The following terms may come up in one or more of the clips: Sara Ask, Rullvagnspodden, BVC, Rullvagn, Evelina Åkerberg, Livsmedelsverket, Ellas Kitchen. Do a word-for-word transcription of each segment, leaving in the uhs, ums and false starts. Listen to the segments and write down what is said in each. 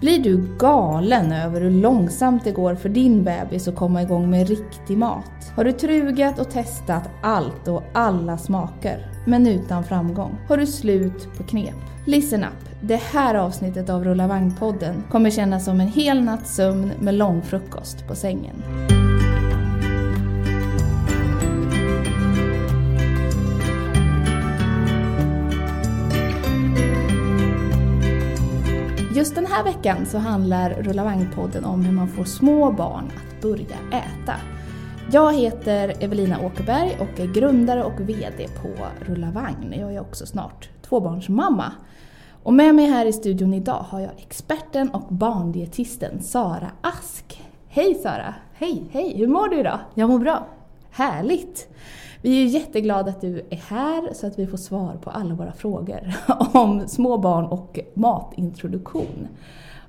Blir du galen över hur långsamt det går för din bebis att komma igång med riktig mat? Har du trugat och testat allt och alla smaker, men utan framgång? Har du slut på knep? Listen up! Det här avsnittet av Rullvagnspodden kommer kännas som en hel natts sömn med lång frukost på sängen. Just den här veckan så handlar Rullavagnpodden om hur man får små barn att börja äta. Jag heter Evelina Åkerberg och är grundare och vd på Rullavagn. Jag är också snart tvåbarnsmamma. Och med mig här i studion idag har jag experten och barndietisten Sara Ask. Hej Sara! Hej! Hej! Hur mår du idag? Jag mår bra. Härligt! Vi är ju jätteglada att du är här så att vi får svar på alla våra frågor om små barn och matintroduktion.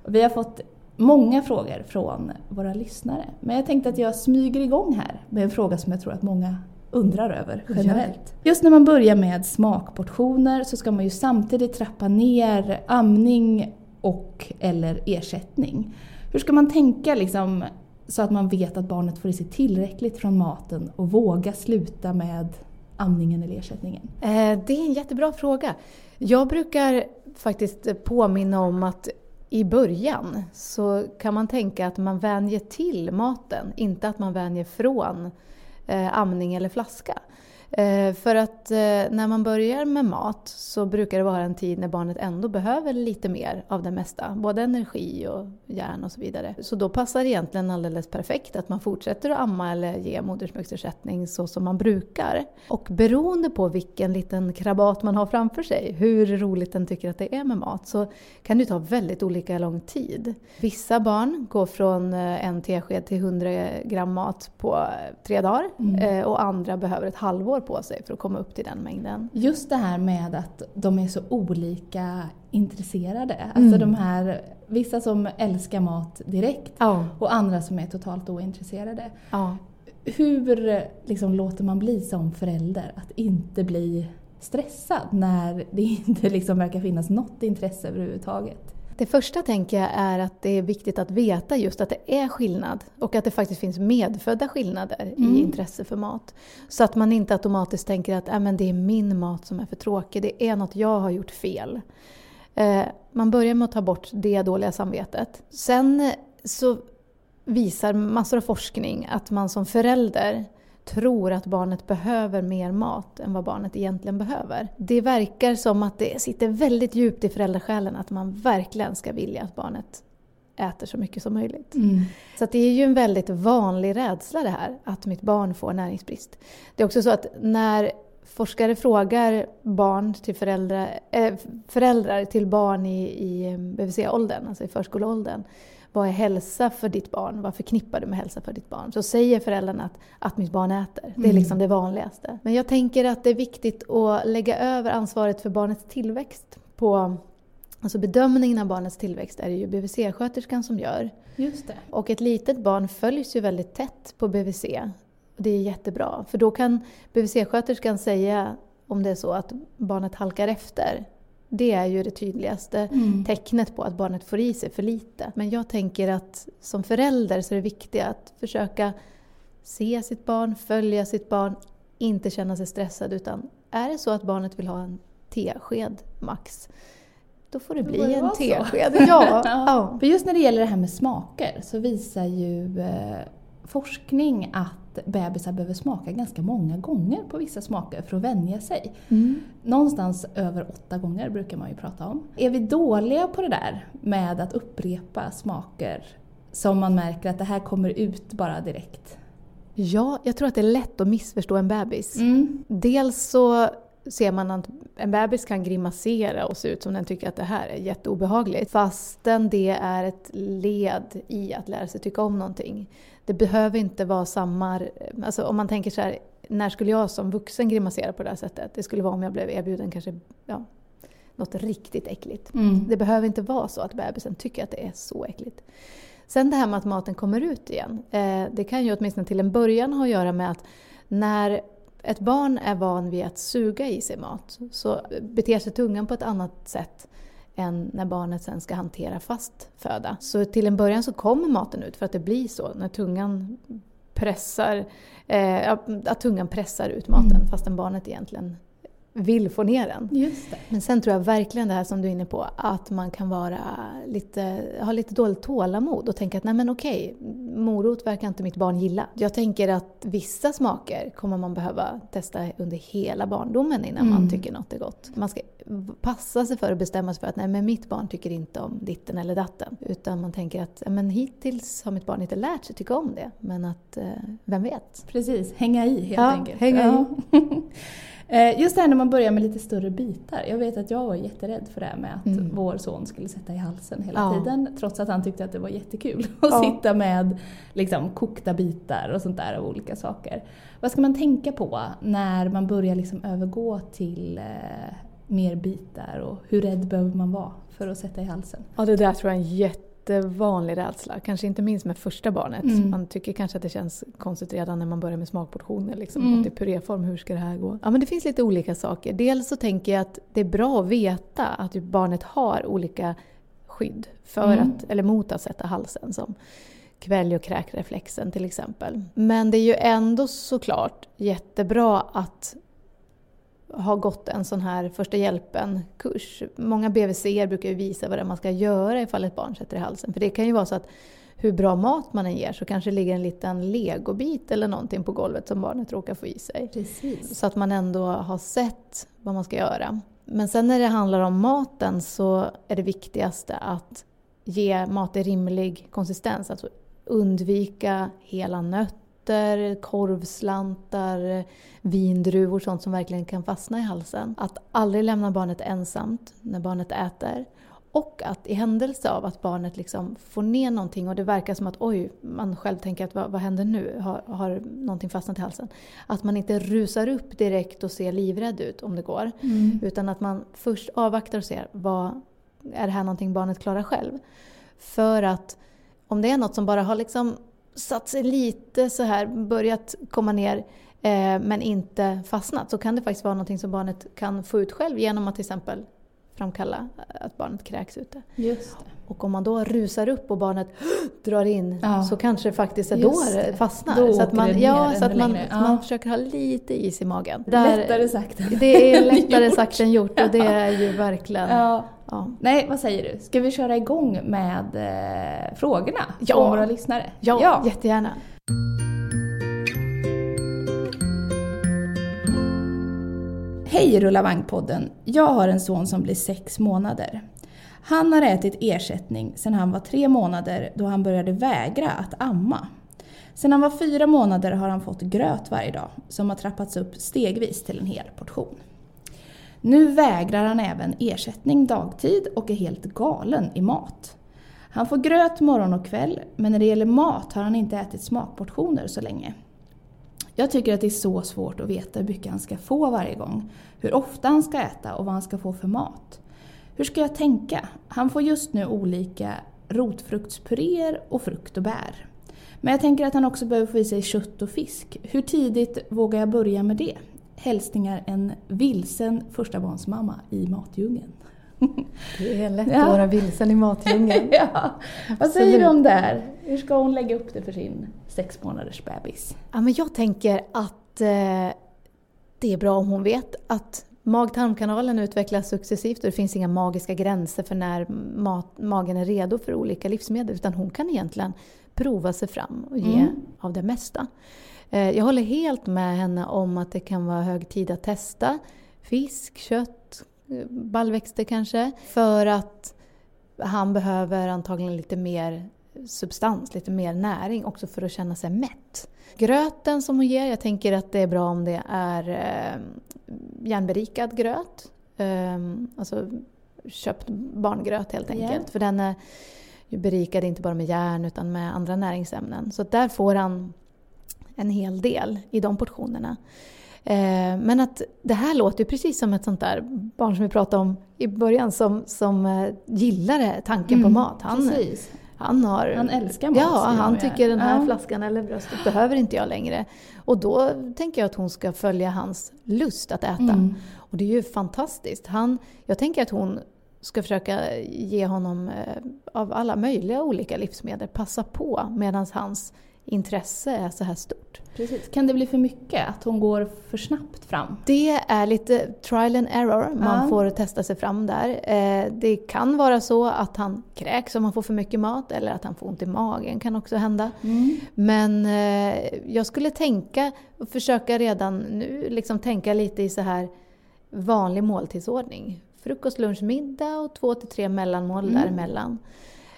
Vi har fått många frågor från våra lyssnare. Men jag tänkte att jag smyger igång här med en fråga som jag tror att många undrar över generellt. Just när man börjar med smakportioner så ska man ju samtidigt trappa ner amning och eller ersättning. Hur ska man tänka liksom... så att man vet att barnet får i sig tillräckligt från maten och våga sluta med amningen eller ersättningen? Det är en jättebra fråga. Jag brukar faktiskt påminna om att i början så kan man tänka att man vänjer till maten. Inte att man vänjer från amning eller flaska. För att när man börjar med mat så brukar det vara en tid när barnet ändå behöver lite mer av det mesta. Både energi och järn och så vidare. Så då passar det egentligen alldeles perfekt att man fortsätter att amma eller ge modersmjölksersättning så som man brukar. Och beroende på vilken liten krabat man har framför sig, hur roligt den tycker att det är med mat, så kan det ta väldigt olika lång tid. Vissa barn går från en tesked till hundra gram mat på tre dagar mm. och andra behöver ett halvår på sig för att komma upp till den mängden. Just det här med att de är så olika intresserade. Mm. Alltså de här, vissa som älskar mat direkt ja. och andra som är totalt ointresserade. Ja. Hur liksom låter man bli som förälder att inte bli stressad när det inte liksom verkar finnas något intresse överhuvudtaget? Det första tänker jag är att det är viktigt att veta just att det är skillnad och att det faktiskt finns medfödda skillnader mm. i intresse för mat. Så att man inte automatiskt tänker att äh, men det är min mat som är för tråkig, det är något jag har gjort fel. Eh, man börjar med att ta bort det dåliga samvetet. Sen så visar massor av forskning att man som förälder tror att barnet behöver mer mat än vad barnet egentligen behöver. Det verkar som att det sitter väldigt djupt i föräldrasjälen att man verkligen ska vilja att barnet äter så mycket som möjligt. Mm. Så att det är ju en väldigt vanlig rädsla det här, att mitt barn får näringsbrist. Det är också så att när forskare frågar barn till föräldrar, äh, föräldrar till barn i, i B V C-åldern, alltså i förskoleåldern, vad är hälsa för ditt barn? Vad förknippar du med hälsa för ditt barn? Så säger föräldrarna att, att mitt barn äter. Det är liksom det vanligaste. Men jag tänker att det är viktigt att lägga över ansvaret för barnets tillväxt på... Alltså bedömningen av barnets tillväxt är det ju B V C-sköterskan som gör. Just det. Och ett litet barn följs ju väldigt tätt på B V C. Det är jättebra. För då kan B V C-sköterskan säga om det är så att barnet halkar efter... Det är ju det tydligaste mm. tecknet på att barnet får i sig för lite. Men jag tänker att som förälder så är det viktigt att försöka se sitt barn, följa sitt barn. inte känna sig stressad, utan är det så att barnet vill ha en tesked max, då får det bli det en tesked. Ja, ja. För just när det gäller det här med smaker så visar ju eh, forskning att bebisar behöver smaka ganska många gånger på vissa smaker för att vänja sig. Mm. Någonstans över åtta gånger brukar man ju prata om. Är vi dåliga på det där med att upprepa smaker som man märker att det här kommer ut bara direkt? Ja, jag tror att det är lätt att missförstå en bebis. Mm. Dels så ser man att en bebis kan grimasera och se ut som den tycker att det här är jätteobehagligt. Fastän det är ett led i att lära sig tycka om någonting. Det behöver inte vara samma... Alltså om man tänker så här, när skulle jag som vuxen grimasera på det här sättet? Det skulle vara om jag blev erbjuden kanske ja, något riktigt äckligt. Mm. Det behöver inte vara så att bebisen tycker att det är så äckligt. Sen det här med att maten kommer ut igen. Eh, det kan ju åtminstone till en början ha att göra med att när... Ett barn är van vid att suga i sig mat, så beter sig tungan på ett annat sätt än när barnet sen ska hantera fast föda. Så till en början så kommer maten ut för att det blir så när tungan pressar, eh, att tungan pressar ut maten mm. fastän barnet egentligen vill få ner den. Just det. Men sen tror jag verkligen det här som du är inne på, att man kan vara lite, ha lite dåligt tålamod och tänka att nej men okej, morot verkar inte mitt barn gilla. Jag tänker att vissa smaker kommer man behöva testa under hela barndomen innan mm. man tycker något är gott. Man ska passa sig för att bestämma sig för att nej men mitt barn tycker inte om ditten eller datten. Utan man tänker att men hittills har mitt barn inte lärt sig tycka om det. Men att, vem vet? Precis, hänga i helt ja, enkelt. Hänga ja. i. Just det här när man börjar med lite större bitar. Jag vet att jag var jätterädd för det här med att mm. vår son skulle sätta i halsen hela ja. tiden. Trots att han tyckte att det var jättekul att ja. sitta med liksom, kokta bitar och sånt där av olika saker. Vad ska man tänka på när man börjar liksom, övergå till eh, mer bitar? Och hur rädd behöver man vara för att sätta i halsen? Ja, det där tror jag är en jättevanlig rädsla. Kanske inte minst med första barnet. Mm. Man tycker kanske att det känns konstigt redan när man börjar med smakportioner. Liksom, mm. i puréform, hur ska det här gå? Ja, men det finns lite olika saker. Dels så tänker jag att det är bra att veta att barnet har olika skydd för mm. att, eller mot att sätta halsen, som kvälj- och kräkreflexen till exempel. Men det är ju ändå såklart jättebra att har gått en sån här första hjälpen-kurs. Många B V C brukar ju visa vad det är man ska göra ifall ett barn sätter i halsen. För det kan ju vara så att hur bra mat man än ger så kanske ligger en liten legobit eller någonting på golvet som barnet råkar få i sig. Precis. Så att man ändå har sett vad man ska göra. Men sen när det handlar om maten så är det viktigaste att ge mat i rimlig konsistens. Alltså undvika hela nöt, korvslantar, vindruvor, sånt som verkligen kan fastna i halsen. Att aldrig lämna barnet ensamt när barnet äter. Och att i händelse av att barnet liksom får ner någonting och det verkar som att oj, man själv tänker att vad, vad händer nu? Har, har någonting fastnat i halsen? Att man inte rusar upp direkt och ser livrädd ut om det går. Mm. Utan att man först avvaktar och ser vad är det här någonting barnet klarar själv. För att om det är något som bara har liksom satt sig lite så här, börjat komma ner eh, men inte fastnat, så kan det faktiskt vara någonting som barnet kan få ut själv genom att till exempel framkalla att barnet kräks ute. Just det. Och om man då rusar upp och barnet drar in ja. så kanske det faktiskt är då det fastnar. Då så att man, ja, så att man, ja. man försöker ha lite is i magen. Där, lättare sagt än Det är lättare gjort. sagt än gjort och det är ju verkligen... Ja. Ja. Nej, vad säger du? Ska vi köra igång med eh, frågorna ja. från våra lyssnare? Ja, ja, jättegärna. Hej Rullvagnspodden, jag har en son som blir sex månader. Han har ätit ersättning sedan han var tre månader då han började vägra att amma. Sedan han var fyra månader har han fått gröt varje dag som har trappats upp stegvis till en hel portion. Nu vägrar han även ersättning dagtid och är helt galen i mat. Han får gröt morgon och kväll, men när det gäller mat har han inte ätit smakportioner så länge. Jag tycker att det är så svårt att veta hur mycket han ska få varje gång, hur ofta han ska äta och vad han ska få för mat. Hur ska jag tänka? Han får just nu olika rotfruktspuréer och frukt och bär. Men jag tänker att han också behöver få i sig kött och fisk. Hur tidigt vågar jag börja med det? Hälsningar en vilsen förstabarnsmamma i matdjungeln. Det är lätt ja. att vara vilsen i matdjungeln. ja. Vad säger du om det här? Hur ska hon lägga upp det för sin sex månaders bebis? Ja, men jag tänker att eh, det är bra om hon vet att mag-tarmkanalen utvecklas successivt och det finns inga magiska gränser för när mat, magen är redo för olika livsmedel, utan hon kan egentligen prova sig fram och ge mm. av det mesta. Jag håller helt med henne om att det kan vara hög tid att testa fisk, kött, baljväxter kanske, för att han behöver antagligen lite mer substans, lite mer näring också för att känna sig mätt. Gröten som hon ger, jag tänker att det är bra om det är eh, järnberikad gröt. Eh, alltså köpt barngröt helt enkelt. Yeah. För den är ju berikad inte bara med järn utan med andra näringsämnen. Så där får han en hel del i de portionerna. Eh, men att det här låter ju precis som ett sånt där barn som vi pratade om i början som, som eh, gillar tanken mm, på mat. Han, precis. Han, har, han älskar mat. Ja, han tycker den här ja. flaskan eller bröstet behöver inte jag längre. Och då tänker jag att hon ska följa hans lust att äta. Mm. Och det är ju fantastiskt. Han, jag tänker att hon ska försöka ge honom eh, av alla möjliga olika livsmedel. Passa på medan hans intresse är så här stort. Precis. Kan det bli för mycket att hon går för snabbt fram? Det är lite trial and error. Man ja. får testa sig fram där. Eh, det kan vara så att han kräks om han får för mycket mat. Eller att han får ont i magen kan också hända. Mm. Men eh, jag skulle tänka och försöka redan nu liksom tänka lite i så här vanlig måltidsordning. Frukost, lunch, middag och två till tre mellanmål mm. däremellan.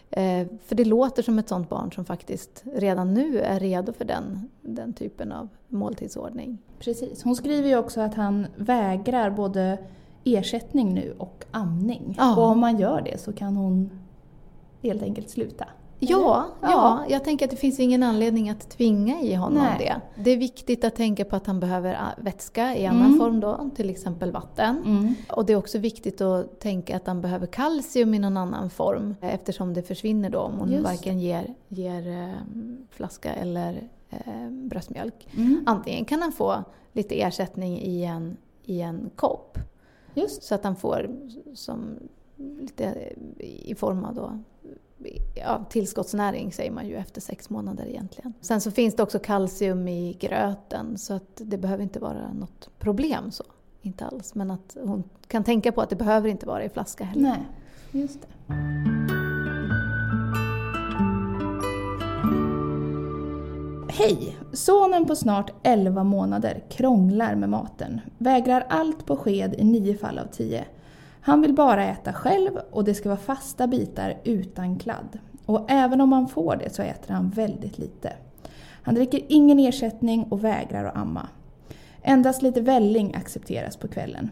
Eh, för det låter som ett sånt barn som faktiskt redan nu är redo för den, den typen av måltidsordning. Precis. Hon skriver ju också att han vägrar både ersättning nu och amning. Ja. Och om man gör det så kan hon helt enkelt sluta. Ja, ja. ja, jag tänker att det finns ingen anledning att tvinga i honom Nej. det. Det är viktigt att tänka på att han behöver vätska i annan mm. form då, till exempel vatten. Mm. Och det är också viktigt att tänka att han behöver kalcium i någon annan form. Eftersom det försvinner då om hon Just. varken ger, ger flaska eller eh, bröstmjölk. Mm. Antingen kan han få lite ersättning i en, i en kopp. Just. Så att han får som, lite i form av då... Ja, tillskottsnäring säger man ju efter sex månader egentligen. Sen så finns det också kalcium i gröten så att det behöver inte vara något problem så. Inte alls. Men att hon kan tänka på att det behöver inte vara i flaska heller. Nej, just det. Hej! Sonen på snart elva månader krånglar med maten. Vägrar allt på sked i nio fall av tio. Han vill bara äta själv och det ska vara fasta bitar utan kladd. Och även om han får det så äter han väldigt lite. Han dricker ingen ersättning och vägrar att amma. Endast lite välling accepteras på kvällen.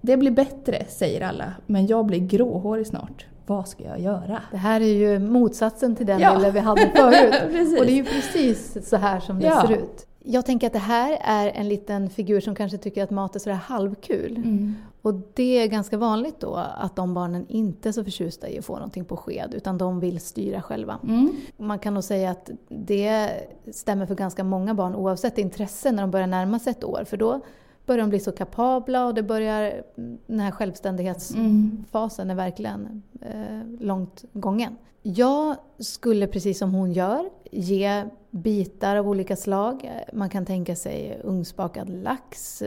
Det blir bättre, säger alla, men jag blir gråhårig snart. Vad ska jag göra? Det här är ju motsatsen till den ja. lilla vi hade förut. Och det är ju precis så här som det ja. ser ut. Jag tänker att det här är en liten figur som kanske tycker att mat är sådär halvkul. Mm. Och det är ganska vanligt då att de barnen inte är så förtjusta i att få någonting på sked. Utan de vill styra själva. Mm. Man kan nog säga att det stämmer för ganska många barn oavsett intresse när de börjar närma sig ett år. För då börjar de bli så kapabla och det börjar den här självständighetsfasen är verkligen eh, långt gången. Jag skulle precis som hon gör ge bitar av olika slag. Man kan tänka sig ugnsbakad lax,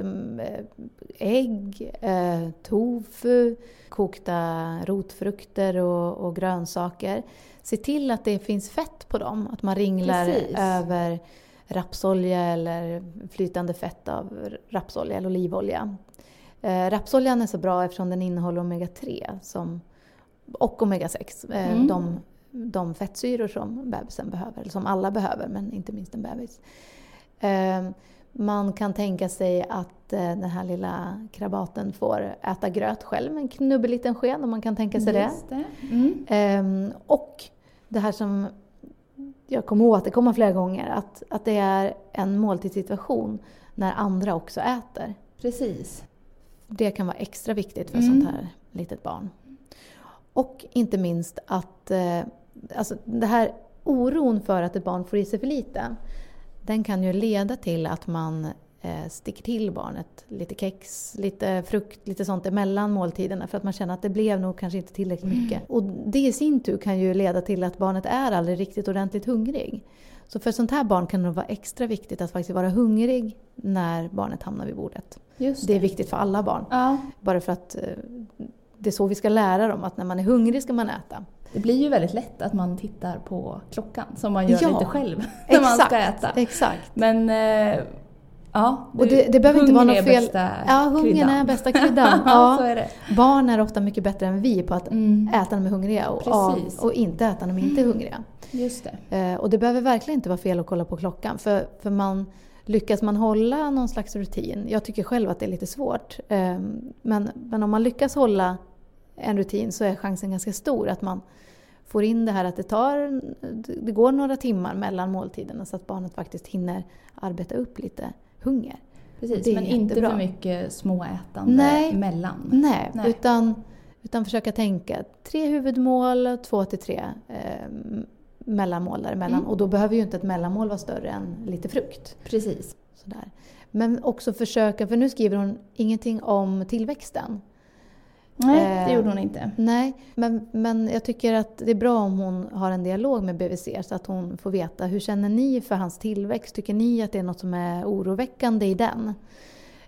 ägg, tofu, kokta rotfrukter och, och grönsaker. Se till att det finns fett på dem. Att man ringlar Precis. över rapsolja eller flytande fett av rapsolja eller olivolja. Rapsoljan är så bra eftersom den innehåller omega tre som, och omega sex. Mm. De De fettsyror som bebisen behöver, eller som alla behöver, men inte minst en bebis. Man kan tänka sig att den här lilla krabaten får äta gröt själv, en knubbeliten sked, om man kan tänka sig Just det. det. Mm. Och det här som jag kommer återkomma flera gånger, att, att det är en måltidssituation när andra också äter. Precis. Det kan vara extra viktigt för mm. sånt här litet barn. Och inte minst att alltså det här oron för att ett barn får i sig för lite, den kan ju leda till att man sticker till barnet lite kex, lite frukt, lite sånt emellan måltiderna för att man känner att det blev nog kanske inte tillräckligt mycket. Mm. Och det i sin tur kan ju leda till att barnet är aldrig riktigt ordentligt hungrig. Så för sånt här barn kan det vara extra viktigt att faktiskt vara hungrig när barnet hamnar vid bordet. Just det. Det är viktigt för alla barn. Ja. Bara för att det är så vi ska lära dem att när man är hungrig ska man äta. Det blir ju väldigt lätt att man tittar på klockan som man gör ja, lite själv när exakt, man ska äta. Exakt. Men eh, ja, det, och det, det behöver inte vara något fel. Ja, hungern är bästa kryddan. Ja, så är det. Barn är ofta mycket bättre än vi på att mm. äta när de är hungriga och, av, och inte äta när de inte är hungriga. Just det. Eh, och det behöver verkligen inte vara fel att kolla på klockan. För, för man lyckas man hålla någon slags rutin. Jag tycker själv att det är lite svårt. Eh, men, men om man lyckas hålla en rutin så är chansen ganska stor att man får in det här att det tar, det går några timmar mellan måltiderna så att barnet faktiskt hinner arbeta upp lite hunger. Precis, men jättebra. Inte för mycket småätande nej, mellan. Nej, nej. Utan, utan försöka tänka tre huvudmål, två till tre eh, mellanmål däremellan. Mm. Och då behöver ju inte ett mellanmål vara större än lite frukt. Precis. Sådär. Men också försöka, för nu skriver hon ingenting om tillväxten. Nej, det gjorde hon inte. Eh, nej, men, men jag tycker att det är bra om hon har en dialog med B V C så att hon får veta hur känner ni för hans tillväxt? Tycker ni att det är något som är oroväckande i den?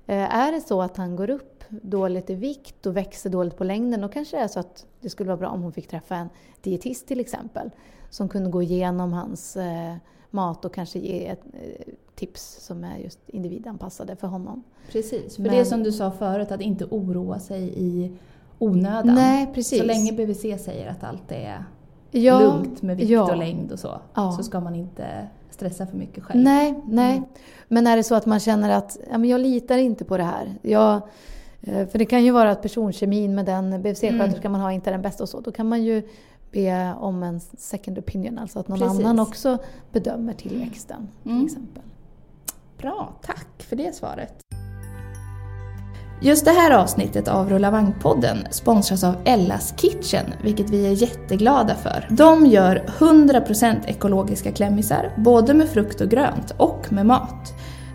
Eh, är det så att han går upp dåligt i vikt och växer dåligt på längden, då kanske det är så att det skulle vara bra om hon fick träffa en dietist till exempel som kunde gå igenom hans eh, mat och kanske ge ett eh, tips som är just individanpassade för honom. Precis, för men, det är som du sa förut att inte oroa sig i onödan. Nej, precis. Så länge B V C säger att allt är ja, lugnt med vikt ja, och längd och så. Ja. Så ska man inte stressa för mycket själv. Nej, nej. Mm. Men är det så att man känner att ja, men jag litar inte på det här. Jag, för det kan ju vara att personkemin med den B V C-sköterska mm. man har inte är den bästa och så. Då kan man ju be om en second opinion. Alltså att någon precis. Annan också bedömer tillväxten mm. till exempel. Bra, tack för det svaret. Just det här avsnittet av Rullvagnspodden sponsras av Ellas Kitchen, vilket vi är jätteglada för. De gör hundra procent ekologiska klämmisar, både med frukt och grönt och med mat.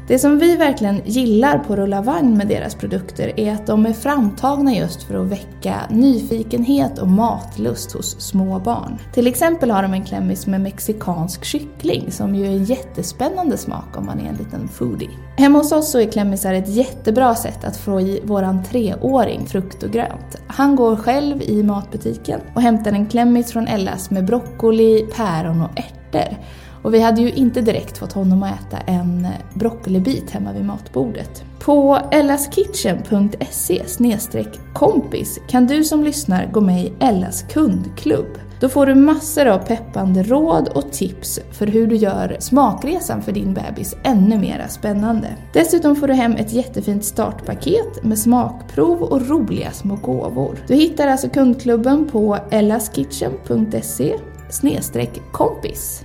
Det som vi verkligen gillar på Rullvagn med deras produkter är att de är framtagna just för att väcka nyfikenhet och matlust hos små barn. Till exempel har de en klämmis med mexikansk kyckling som ju är en jättespännande smak om man är en liten foodie. Hemma hos oss så är klämmisar ett jättebra sätt att få i våran treåring frukt och grönt. Han går själv i matbutiken och hämtar en klämmis från Ellas med broccoli, päron och ärtor. Och vi hade ju inte direkt fått honom att äta en broccolibit hemma vid matbordet. På ellaskitchen punkt se slash kompis kan du som lyssnar gå med i Ellas kundklubb. Då får du massor av peppande råd och tips för hur du gör smakresan för din bebis ännu mer spännande. Dessutom får du hem ett jättefint startpaket med smakprov och roliga små gåvor. Du hittar alltså kundklubben på ellaskitchen punkt se slash kompis.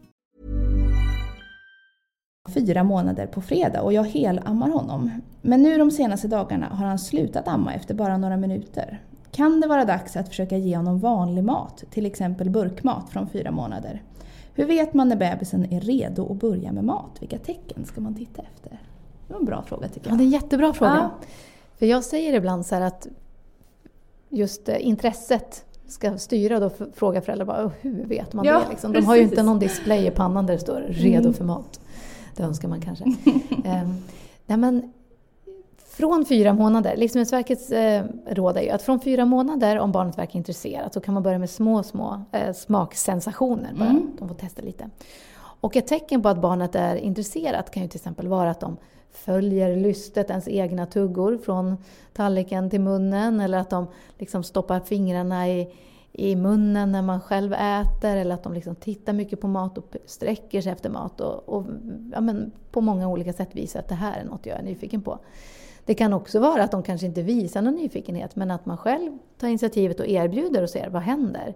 Fyra månader på fredag och jag helammar honom. Men nu de senaste dagarna har han slutat amma efter bara några minuter. Kan det vara dags att försöka ge honom vanlig mat, till exempel burkmat från fyra månader? Hur vet man när bebisen är redo att börja med mat? Vilka tecken ska man titta efter? Det var en bra fråga tycker jag. Ja, det är en jättebra fråga. Ja. För jag säger ibland så här att just intresset ska styra och då fråga föräldrar bara, hur vet man ja, det? Liksom. De har ju inte någon display i pannan där det står redo för mat. Det önskar man kanske. eh, nej men, från fyra månader, Livsmedelsverkets eh, råd är ju att från fyra månader om barnet verkar intresserat så kan man börja med små, små eh, smaksensationer. Bara. Mm. De får testa lite. Och ett tecken på att barnet är intresserat kan ju till exempel vara att de följer lystet ens egna tuggor från tallriken till munnen. Eller att de liksom stoppar fingrarna i, i munnen när man själv äter. Eller att de liksom tittar mycket på mat och sträcker sig efter mat. Och, och ja, men på många olika sätt visar att det här är något jag är nyfiken på. Det kan också vara att de kanske inte visar någon nyfikenhet. Men att man själv tar initiativet och erbjuder och ser vad händer.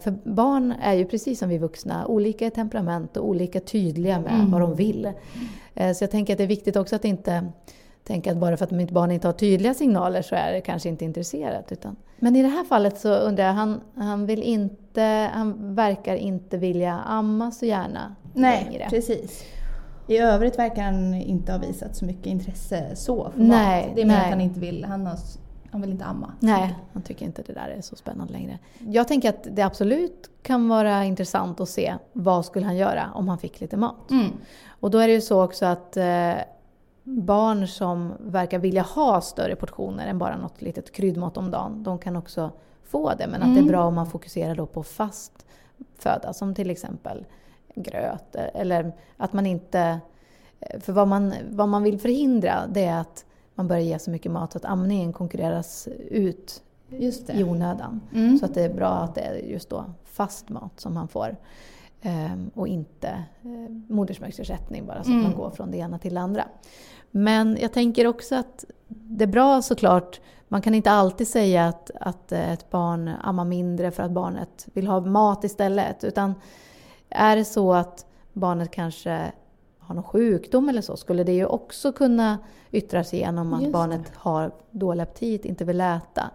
För barn är ju precis som vi vuxna, olika i temperament och olika tydliga med mm. vad de vill. Så jag tänker att det är viktigt också att inte tänka att bara för att mitt barn inte har tydliga signaler så är det kanske inte intresserat. Utan. Men i det här fallet så undrar jag, han, han, vill inte, han verkar inte vilja amma så gärna Nej, längre. Precis. I övrigt verkar han inte ha visat så mycket intresse så för nej, mat. Det är mer att han inte vill, han har... Han vill inte amma. Nej, han tycker inte det där är så spännande längre. Jag tänker att det absolut kan vara intressant att se vad skulle han göra om han fick lite mat. Mm. Och då är det ju så också att eh, barn som verkar vilja ha större portioner än bara något litet kryddmått om dagen, de kan också få det. Men mm. att det är bra om man fokuserar då på fast föda som till exempel gröt. Eller att man inte... För vad man, vad man vill förhindra det är att man börjar ge så mycket mat att amningen konkurreras ut just det. I onödan. Mm. Så att det är bra att det är just då fast mat som man får. Ehm, och inte eh, modersmjölksersättning bara så mm. att man går från det ena till det andra. Men jag tänker också att det är bra såklart. Man kan inte alltid säga att, att ett barn ammar mindre för att barnet vill ha mat istället. Utan är det så att barnet kanske... har någon sjukdom eller så, skulle det ju också kunna yttra sig genom att barnet har dålig aptit, inte vill äta.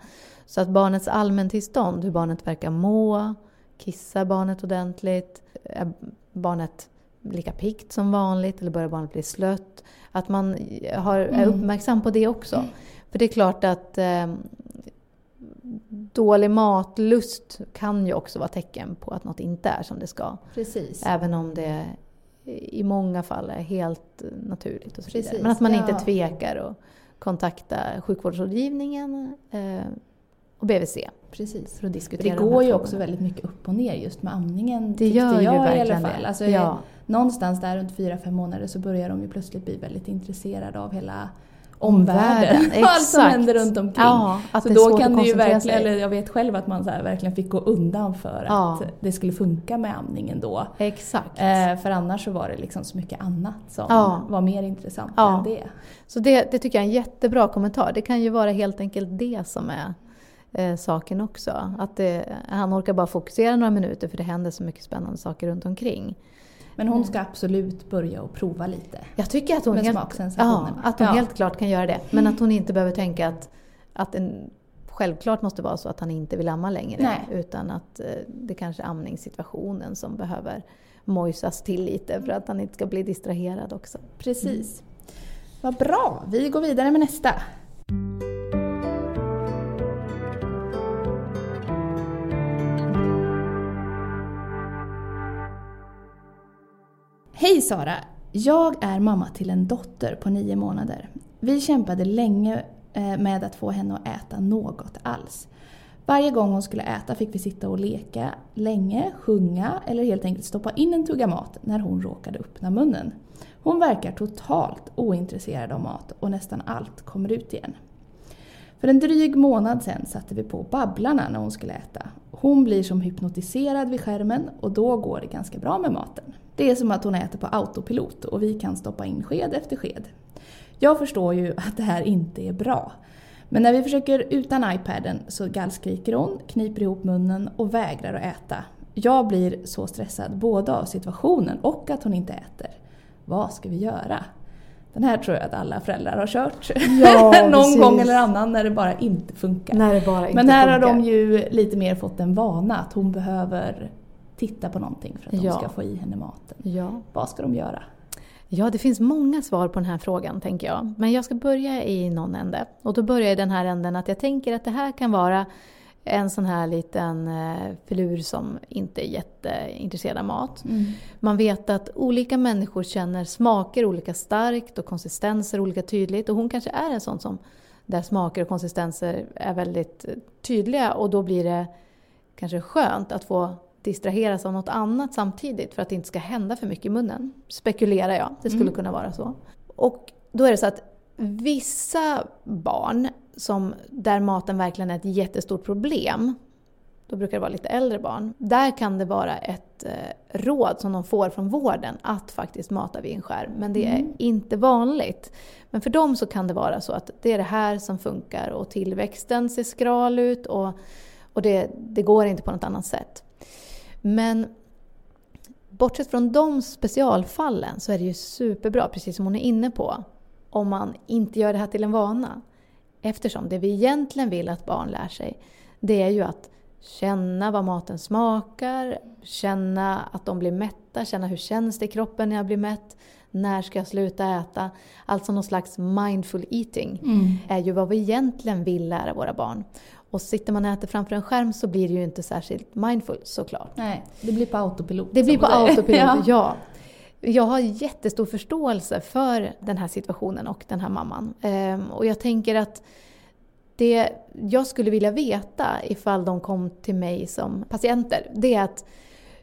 Så att barnets allmäntillstånd, hur barnet verkar må, kissar barnet ordentligt, är barnet lika piggt som vanligt eller börjar barnet bli slött, att man har, är uppmärksam på det också. För det är klart att eh, dålig matlust kan ju också vara tecken på att något inte är som det ska. Precis. Även om det i många fall är helt naturligt och så vidare. Precis, men att man ja. inte tvekar och kontakta sjukvårdsrådgivningen eh, och B V C. Precis. För att diskutera. Det går ju också väldigt mycket upp och ner just med amningen. Det gör jag ju verkligen i alla fall. Alltså, ja. Någonstans där runt fyra fem månader så börjar de ju plötsligt bli väldigt intresserade av hela omvärlden. Exakt. Allt som händer runt omkring. Ja, att så det då kan det ju verkligen, eller jag vet själv att man så här verkligen fick gå undan för ja. att det skulle funka med amningen då. Exakt. Eh, för annars så var det liksom så mycket annat som ja. var mer intressant ja. än det. Så det, det tycker jag är en jättebra kommentar. Det kan ju vara helt enkelt det som är eh, saken också. Att det, han orkar bara fokusera några minuter för det händer så mycket spännande saker runt omkring. Men hon ska absolut börja och prova lite. Jag tycker att hon, helt, ja, att hon ja. helt klart kan göra det. Men att hon inte behöver tänka att, att en, självklart måste vara så att han inte vill amma längre. Nej. Utan att det kanske är amningssituationen som behöver mojsas till lite. För att han inte ska bli distraherad också. Precis. Mm. Vad bra. Vi går vidare med nästa. Hej Sara, jag är mamma till en dotter på nio månader. Vi kämpade länge med att få henne att äta något alls. Varje gång hon skulle äta fick vi sitta och leka länge, sjunga eller helt enkelt stoppa in en tugga mat när hon råkade öppna munnen. Hon verkar totalt ointresserad av mat och nästan allt kommer ut igen. För en dryg månad sedan satte vi på babblarna när hon skulle äta. Hon blir som hypnotiserad vid skärmen och då går det ganska bra med maten. Det är som att hon äter på autopilot och vi kan stoppa in sked efter sked. Jag förstår ju att det här inte är bra. Men när vi försöker utan iPaden så gallskriker hon, kniper ihop munnen och vägrar att äta. Jag blir så stressad både av situationen och att hon inte äter. Vad ska vi göra? Den här tror jag att alla föräldrar har kört ja, någon precis. gång eller annan när det bara inte funkar. När det bara inte Men här funkar. Har de ju lite mer fått en vana att hon behöver titta på någonting för att de ja. ska få i henne maten. Ja. Vad ska de göra? Ja, det finns många svar på den här frågan, tänker jag. Men jag ska börja i någon ände. Och då börjar jag den här änden att jag tänker att det här kan vara en sån här liten filur som inte är jätteintresserad av mat. Mm. Man vet att olika människor känner smaker olika starkt och konsistenser olika tydligt. Och hon kanske är en sån som där smaker och konsistenser är väldigt tydliga. Och då blir det kanske skönt att få distraheras av något annat samtidigt för att det inte ska hända för mycket i munnen. Spekulerar jag. Det skulle mm. kunna vara så. Och då är det så att vissa barn som, där maten verkligen är ett jättestort problem, då brukar det vara lite äldre barn, där kan det vara ett eh, råd som de får från vården att faktiskt mata vid en skärm. Men det är mm. inte vanligt. Men för dem så kan det vara så att det är det här som funkar och tillväxten ser skral ut och, och det, det går inte på något annat sätt. Men bortsett från de specialfallen så är det ju superbra, precis som hon är inne på, om man inte gör det här till en vana. Eftersom det vi egentligen vill att barn lär sig, det är ju att känna vad maten smakar, känna att de blir mätta, känna hur känns det i kroppen när jag blir mätt, när ska jag sluta äta. Alltså någon slags mindful eating mm. är ju vad vi egentligen vill lära våra barn. Och sitter man och äter framför en skärm så blir det ju inte särskilt mindful, såklart. Nej, det blir på autopilot. Det blir på det. autopilot, ja. ja. Jag har jättestor förståelse för den här situationen och den här mamman. Ehm, och jag tänker att det jag skulle vilja veta ifall de kom till mig som patienter, det är att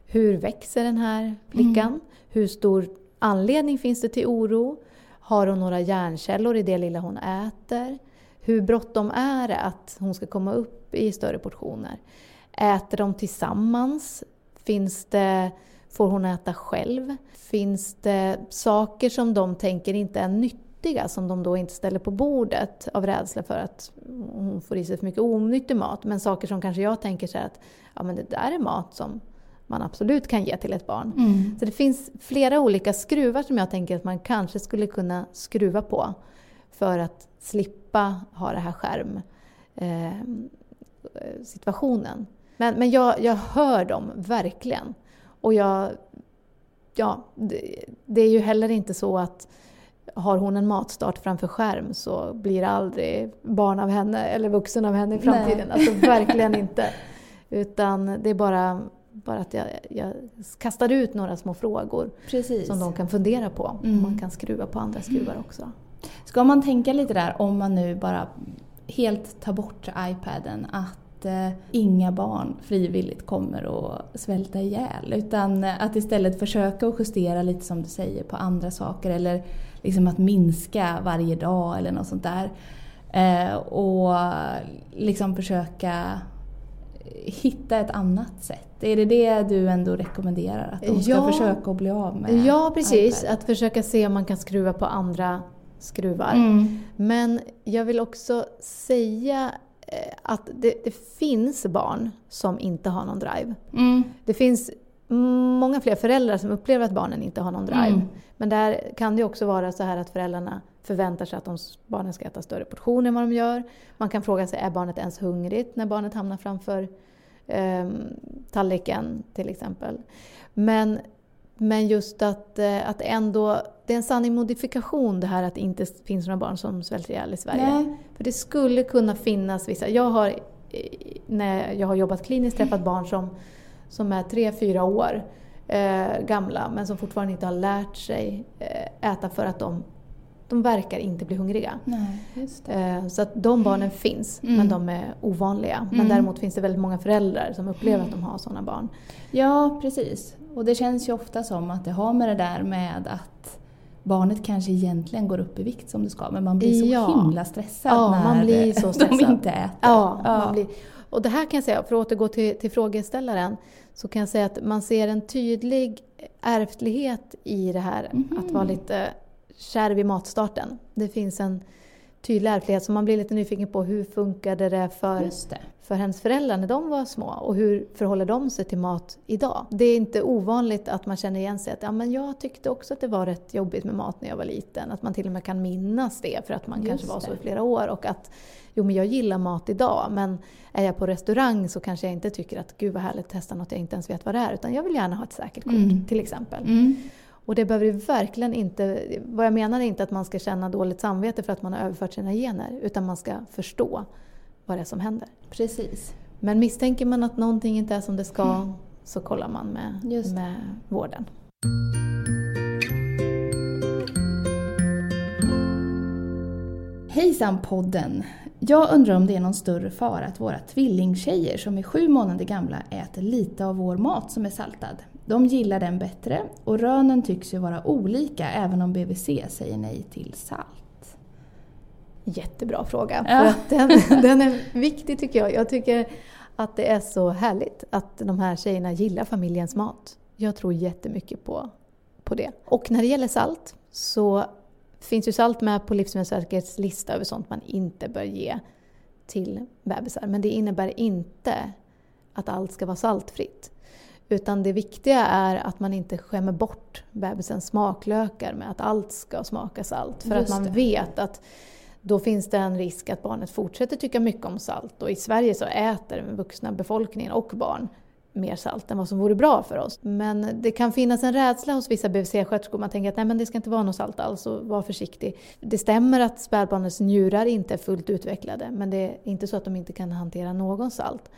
hur växer den här flickan? Mm. Hur stor anledning finns det till oro? Har hon några hjärnkällor i det lilla hon äter? Hur bråttom är det att hon ska komma upp i större portioner? Äter de tillsammans? Finns det, får hon äta själv? Finns det saker som de tänker inte är nyttiga som de då inte ställer på bordet av rädsla för att hon får i sig för mycket onyttig mat? Men saker som kanske jag tänker så här att ja, men det där är mat som man absolut kan ge till ett barn. Mm. Så det finns flera olika skruvar som jag tänker att man kanske skulle kunna skruva på för att slippa ha det här skärmsituationen. Men, men jag, jag hör dem verkligen. Och jag, ja, det, det är ju heller inte så att har hon en matstart framför skärm så blir aldrig barn av henne eller vuxen av henne i framtiden. Nej. Alltså verkligen inte. Utan det är bara, bara att jag, jag kastar ut några små frågor. Precis. Som de kan fundera på. Mm. Man kan skruva på andra skruvar mm. också. Ska man tänka lite där om man nu bara helt tar bort iPaden att eh, inga barn frivilligt kommer att svälta ihjäl utan att istället försöka och justera lite som du säger på andra saker eller liksom att minska varje dag eller något sånt där eh, och liksom försöka hitta ett annat sätt. Är det det du ändå rekommenderar att de ska ja, försöka att bli av med? Ja, precis. iPad? Att försöka se om man kan skruva på andra skruvar. Mm. Men jag vill också säga att det, det finns barn som inte har någon drive. Mm. Det finns många fler föräldrar som upplever att barnen inte har någon drive. Mm. Men där kan det också vara så här att föräldrarna förväntar sig att de, barnen ska äta större portioner än vad de gör. Man kan fråga sig, är barnet ens hungrigt när barnet hamnar framför eh, tallriken till exempel. Men Men just att, att ändå, det är en sann modifikation det här att det inte finns några barn som svälter ihjäl i Sverige. Nej. För det skulle kunna finnas vissa, jag har när jag har jobbat kliniskt träffat barn som, som är tre, fyra år eh, gamla men som fortfarande inte har lärt sig eh, äta för att de, de verkar inte bli hungriga. Nej, just det. Eh, så att de barnen mm. finns mm. men de är ovanliga. Mm. Men däremot finns det väldigt många föräldrar som upplever mm. att de har sådana barn. Ja, precis. Och det känns ju ofta som att det har med det där med att barnet kanske egentligen går upp i vikt som det ska. Men man blir så ja. himla stressad ja, när man blir så stressad. De inte äter. Ja, ja. Man blir. Och det här kan jag säga, för att återgå till, till frågeställaren, så kan jag säga att man ser en tydlig ärftlighet i det här. Mm. Att vara lite kärv i matstarten. Det finns en tydlig ärftlighet. Så man blir lite nyfiken på hur funkade det för, det. för hennes föräldrar när de var små. Och hur förhåller de sig till mat idag? Det är inte ovanligt att man känner igen sig att ja, men jag tyckte också att det var rätt jobbigt med mat när jag var liten. Att man till och med kan minnas det för att man Just kanske var det. så i flera år. Och att jo, men jag gillar mat idag, men är jag på restaurang så kanske jag inte tycker att gud vad härligt att testa något jag inte ens vet vad det är. Utan jag vill gärna ha ett säkert kort mm. till exempel. Mm. Och det behöver ju verkligen inte, vad jag menar är inte att man ska känna dåligt samvete för att man har överfört sina gener. Utan man ska förstå vad det är som händer. Precis. Men misstänker man att någonting inte är som det ska mm. så kollar man med, Just. med vården. Hejsan podden! Jag undrar om det är någon större fara att våra tvillingtjejer som är sju månader gamla äter lite av vår mat som är saltad. De gillar den bättre och rönen tycks ju vara olika även om B V C säger nej till salt. Jättebra fråga. Ja. För att den, den är viktig tycker jag. Jag tycker att det är så härligt att de här tjejerna gillar familjens mat. Jag tror jättemycket på, på det. Och när det gäller salt så finns ju salt med på Livsmedelsverkets lista över sånt man inte bör ge till bebisar. Men det innebär inte att allt ska vara saltfritt. Utan det viktiga är att man inte skämmer bort bebisens smaklökar med att allt ska smaka salt. För Just att man det. vet att då finns det en risk att barnet fortsätter tycka mycket om salt. Och i Sverige så äter den vuxna befolkningen och barn mer salt än vad som vore bra för oss. Men det kan finnas en rädsla hos vissa B V C-sköterskor. Man tänker att nej, men det ska inte vara något salt alls och var försiktig. Det stämmer att spädbarnets njurar inte är fullt utvecklade. Men det är inte så att de inte kan hantera någon salt.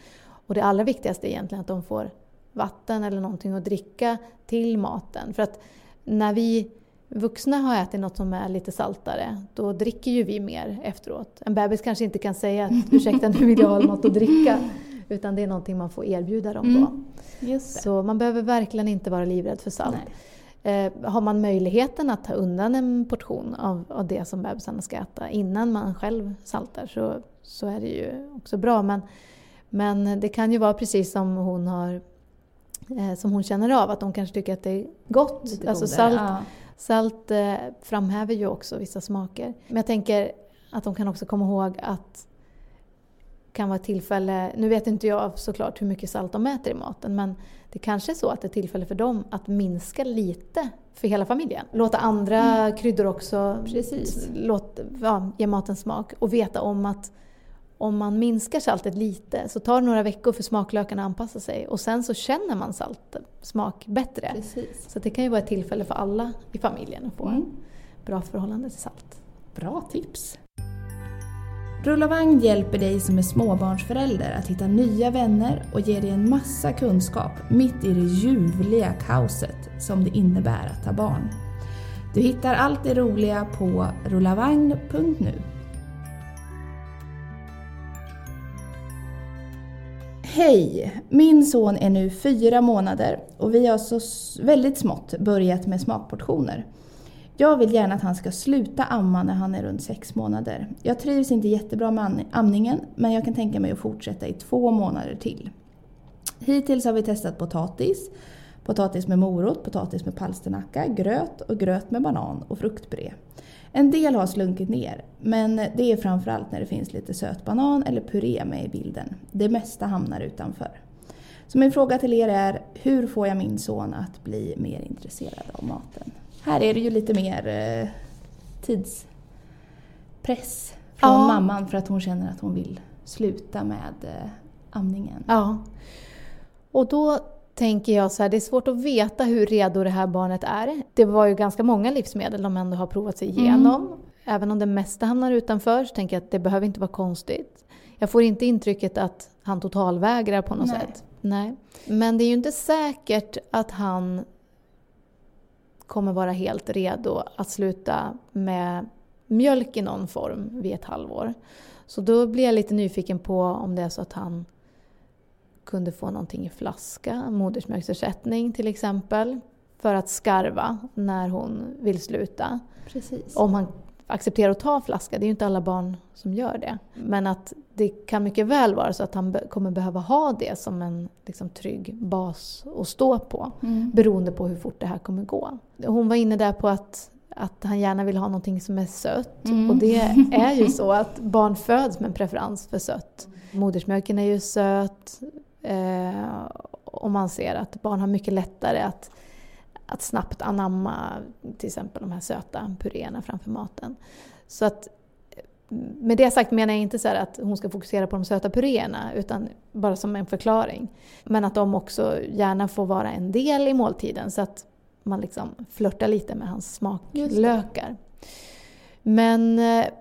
Och det allra viktigaste är egentligen att de får vatten eller någonting att dricka till maten. För att när vi vuxna har ätit något som är lite saltare, då dricker ju vi mer efteråt. En bebis kanske inte kan säga att ursäkta, nu vill jag ha något att dricka. Utan det är någonting man får erbjuda dem då. Mm, just det. Så man behöver verkligen inte vara livrädd för salt. Eh, har man möjligheten att ta undan en portion av, av det som bebisarna ska äta innan man själv saltar så, så är det ju också bra. Men, men det kan ju vara precis som hon har som hon känner av, att de kanske tycker att det är gott. Lite alltså godare, salt, ja. salt eh, framhäver ju också vissa smaker. Men jag tänker att de kan också komma ihåg att det kan vara ett tillfälle, nu vet inte jag såklart hur mycket salt de äter i maten, men det kanske är så att det är tillfälle för dem att minska lite för hela familjen. Låta andra mm. kryddor också Precis. Låt, ja, ge maten smak och veta om att om man minskar saltet lite så tar det några veckor för smaklökarna att anpassa sig. Och sen så känner man salt smak bättre. Precis. Så det kan ju vara ett tillfälle för alla i familjen att få mm. bra förhållande till salt. Bra tips! Rullavagn hjälper dig som är småbarnsförälder att hitta nya vänner och ger dig en massa kunskap mitt i det ljuvliga kaoset som det innebär att ha barn. Du hittar allt det roliga på rullavagn punkt nu. Hej! Min son är nu fyra månader och vi har så väldigt smått börjat med smakportioner. Jag vill gärna att han ska sluta amma när han är runt sex månader. Jag trivs inte jättebra med amningen, men jag kan tänka mig att fortsätta i två månader till. Hittills har vi testat potatis, potatis med morot, potatis med palsternacka, gröt och gröt med banan och fruktbre. En del har slunkit ner, men det är framförallt när det finns lite söt banan eller puré med i bilden. Det mesta hamnar utanför. Så min fråga till er är, hur får jag min son att bli mer intresserad av maten? Här är det ju lite mer eh, tidspress från ja. mamman för att hon känner att hon vill sluta med eh, amningen. Ja, och då tänker jag så här, det är svårt att veta hur redo det här barnet är. Det var ju ganska många livsmedel de ändå har provat sig igenom. Mm. Även om det mesta hamnar utanför så tänker jag att det behöver inte vara konstigt. Jag får inte intrycket att han totalvägrar på något Nej. sätt. Nej. Men det är ju inte säkert att han kommer vara helt redo att sluta med mjölk i någon form vid ett halvår. Så då blir jag lite nyfiken på om det är så att han kunde få någonting i flaska, modersmjölksersättning till exempel, för att skarva när hon vill sluta. Precis. Om han accepterar att ta flaska, det är ju inte alla barn som gör det. Men att det kan mycket väl vara så att han kommer behöva ha det som en liksom, trygg bas att stå på. Mm. Beroende på hur fort det här kommer gå. Hon var inne där på att att han gärna vill ha någonting som är sött. Mm. Och det är ju så att barn föds med en preferens för sött. Modersmjölken är ju söt. Eh, och man ser att barn har mycket lättare att, att snabbt anamma till exempel de här söta puréerna framför maten. Så att med det sagt menar jag inte så här att hon ska fokusera på de söta puréerna, utan bara som en förklaring. Men att de också gärna får vara en del i måltiden, så att man liksom flörtar lite med hans smaklökar. Men,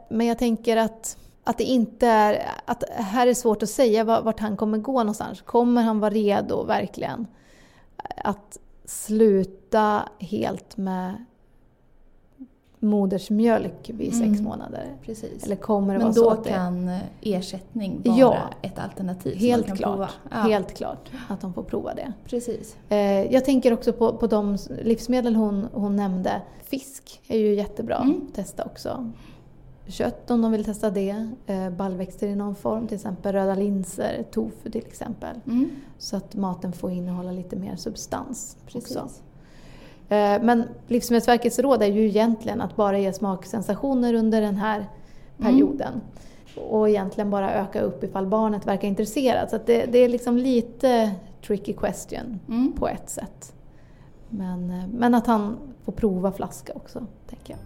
men jag tänker att, att det inte är, att här är svårt att säga vart han kommer gå någonstans. Kommer han vara redo verkligen att sluta helt med modersmjölk vid sex mm. månader? Precis. Eller kommer det Men vara så att det... kan ersättning vara ja, ett alternativ som man kan klart. prova. Ja. Helt klart att de får prova det. Precis. Eh, jag tänker också på, på de livsmedel hon, hon nämnde. Fisk är ju jättebra mm. att testa också. Kött om de vill testa det. Eh, ballväxter i någon form. Till exempel röda linser, tofu till exempel. Mm. Så att maten får innehålla lite mer substans. Precis. Också. Men Livsmedelsverkets råd är ju egentligen att bara ge smaksensationer under den här perioden. Mm. Och egentligen bara öka upp ifall barnet verkar intresserat. Så att det, det är liksom lite tricky question mm. på ett sätt. Men, men att han får prova flaska också, tänker jag.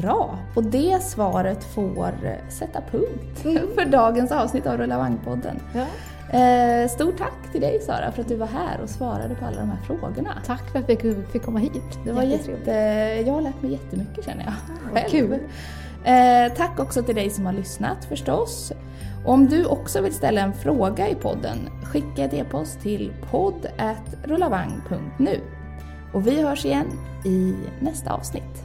Bra! Och det svaret får sätta punkt mm. för dagens avsnitt av Rullvagnspodden. Ja. Eh, stort tack till dig Sara för att du var här och svarade på alla de här frågorna. Tack för att jag fick komma hit. Det var jätte, jag har lärt mig jättemycket känner jag. Ja, kul. Eh, tack också till dig som har lyssnat förstås. Om du också vill ställa en fråga i podden, skicka ett e-post till podd at rullavagn punkt nu. Och vi hörs igen i nästa avsnitt.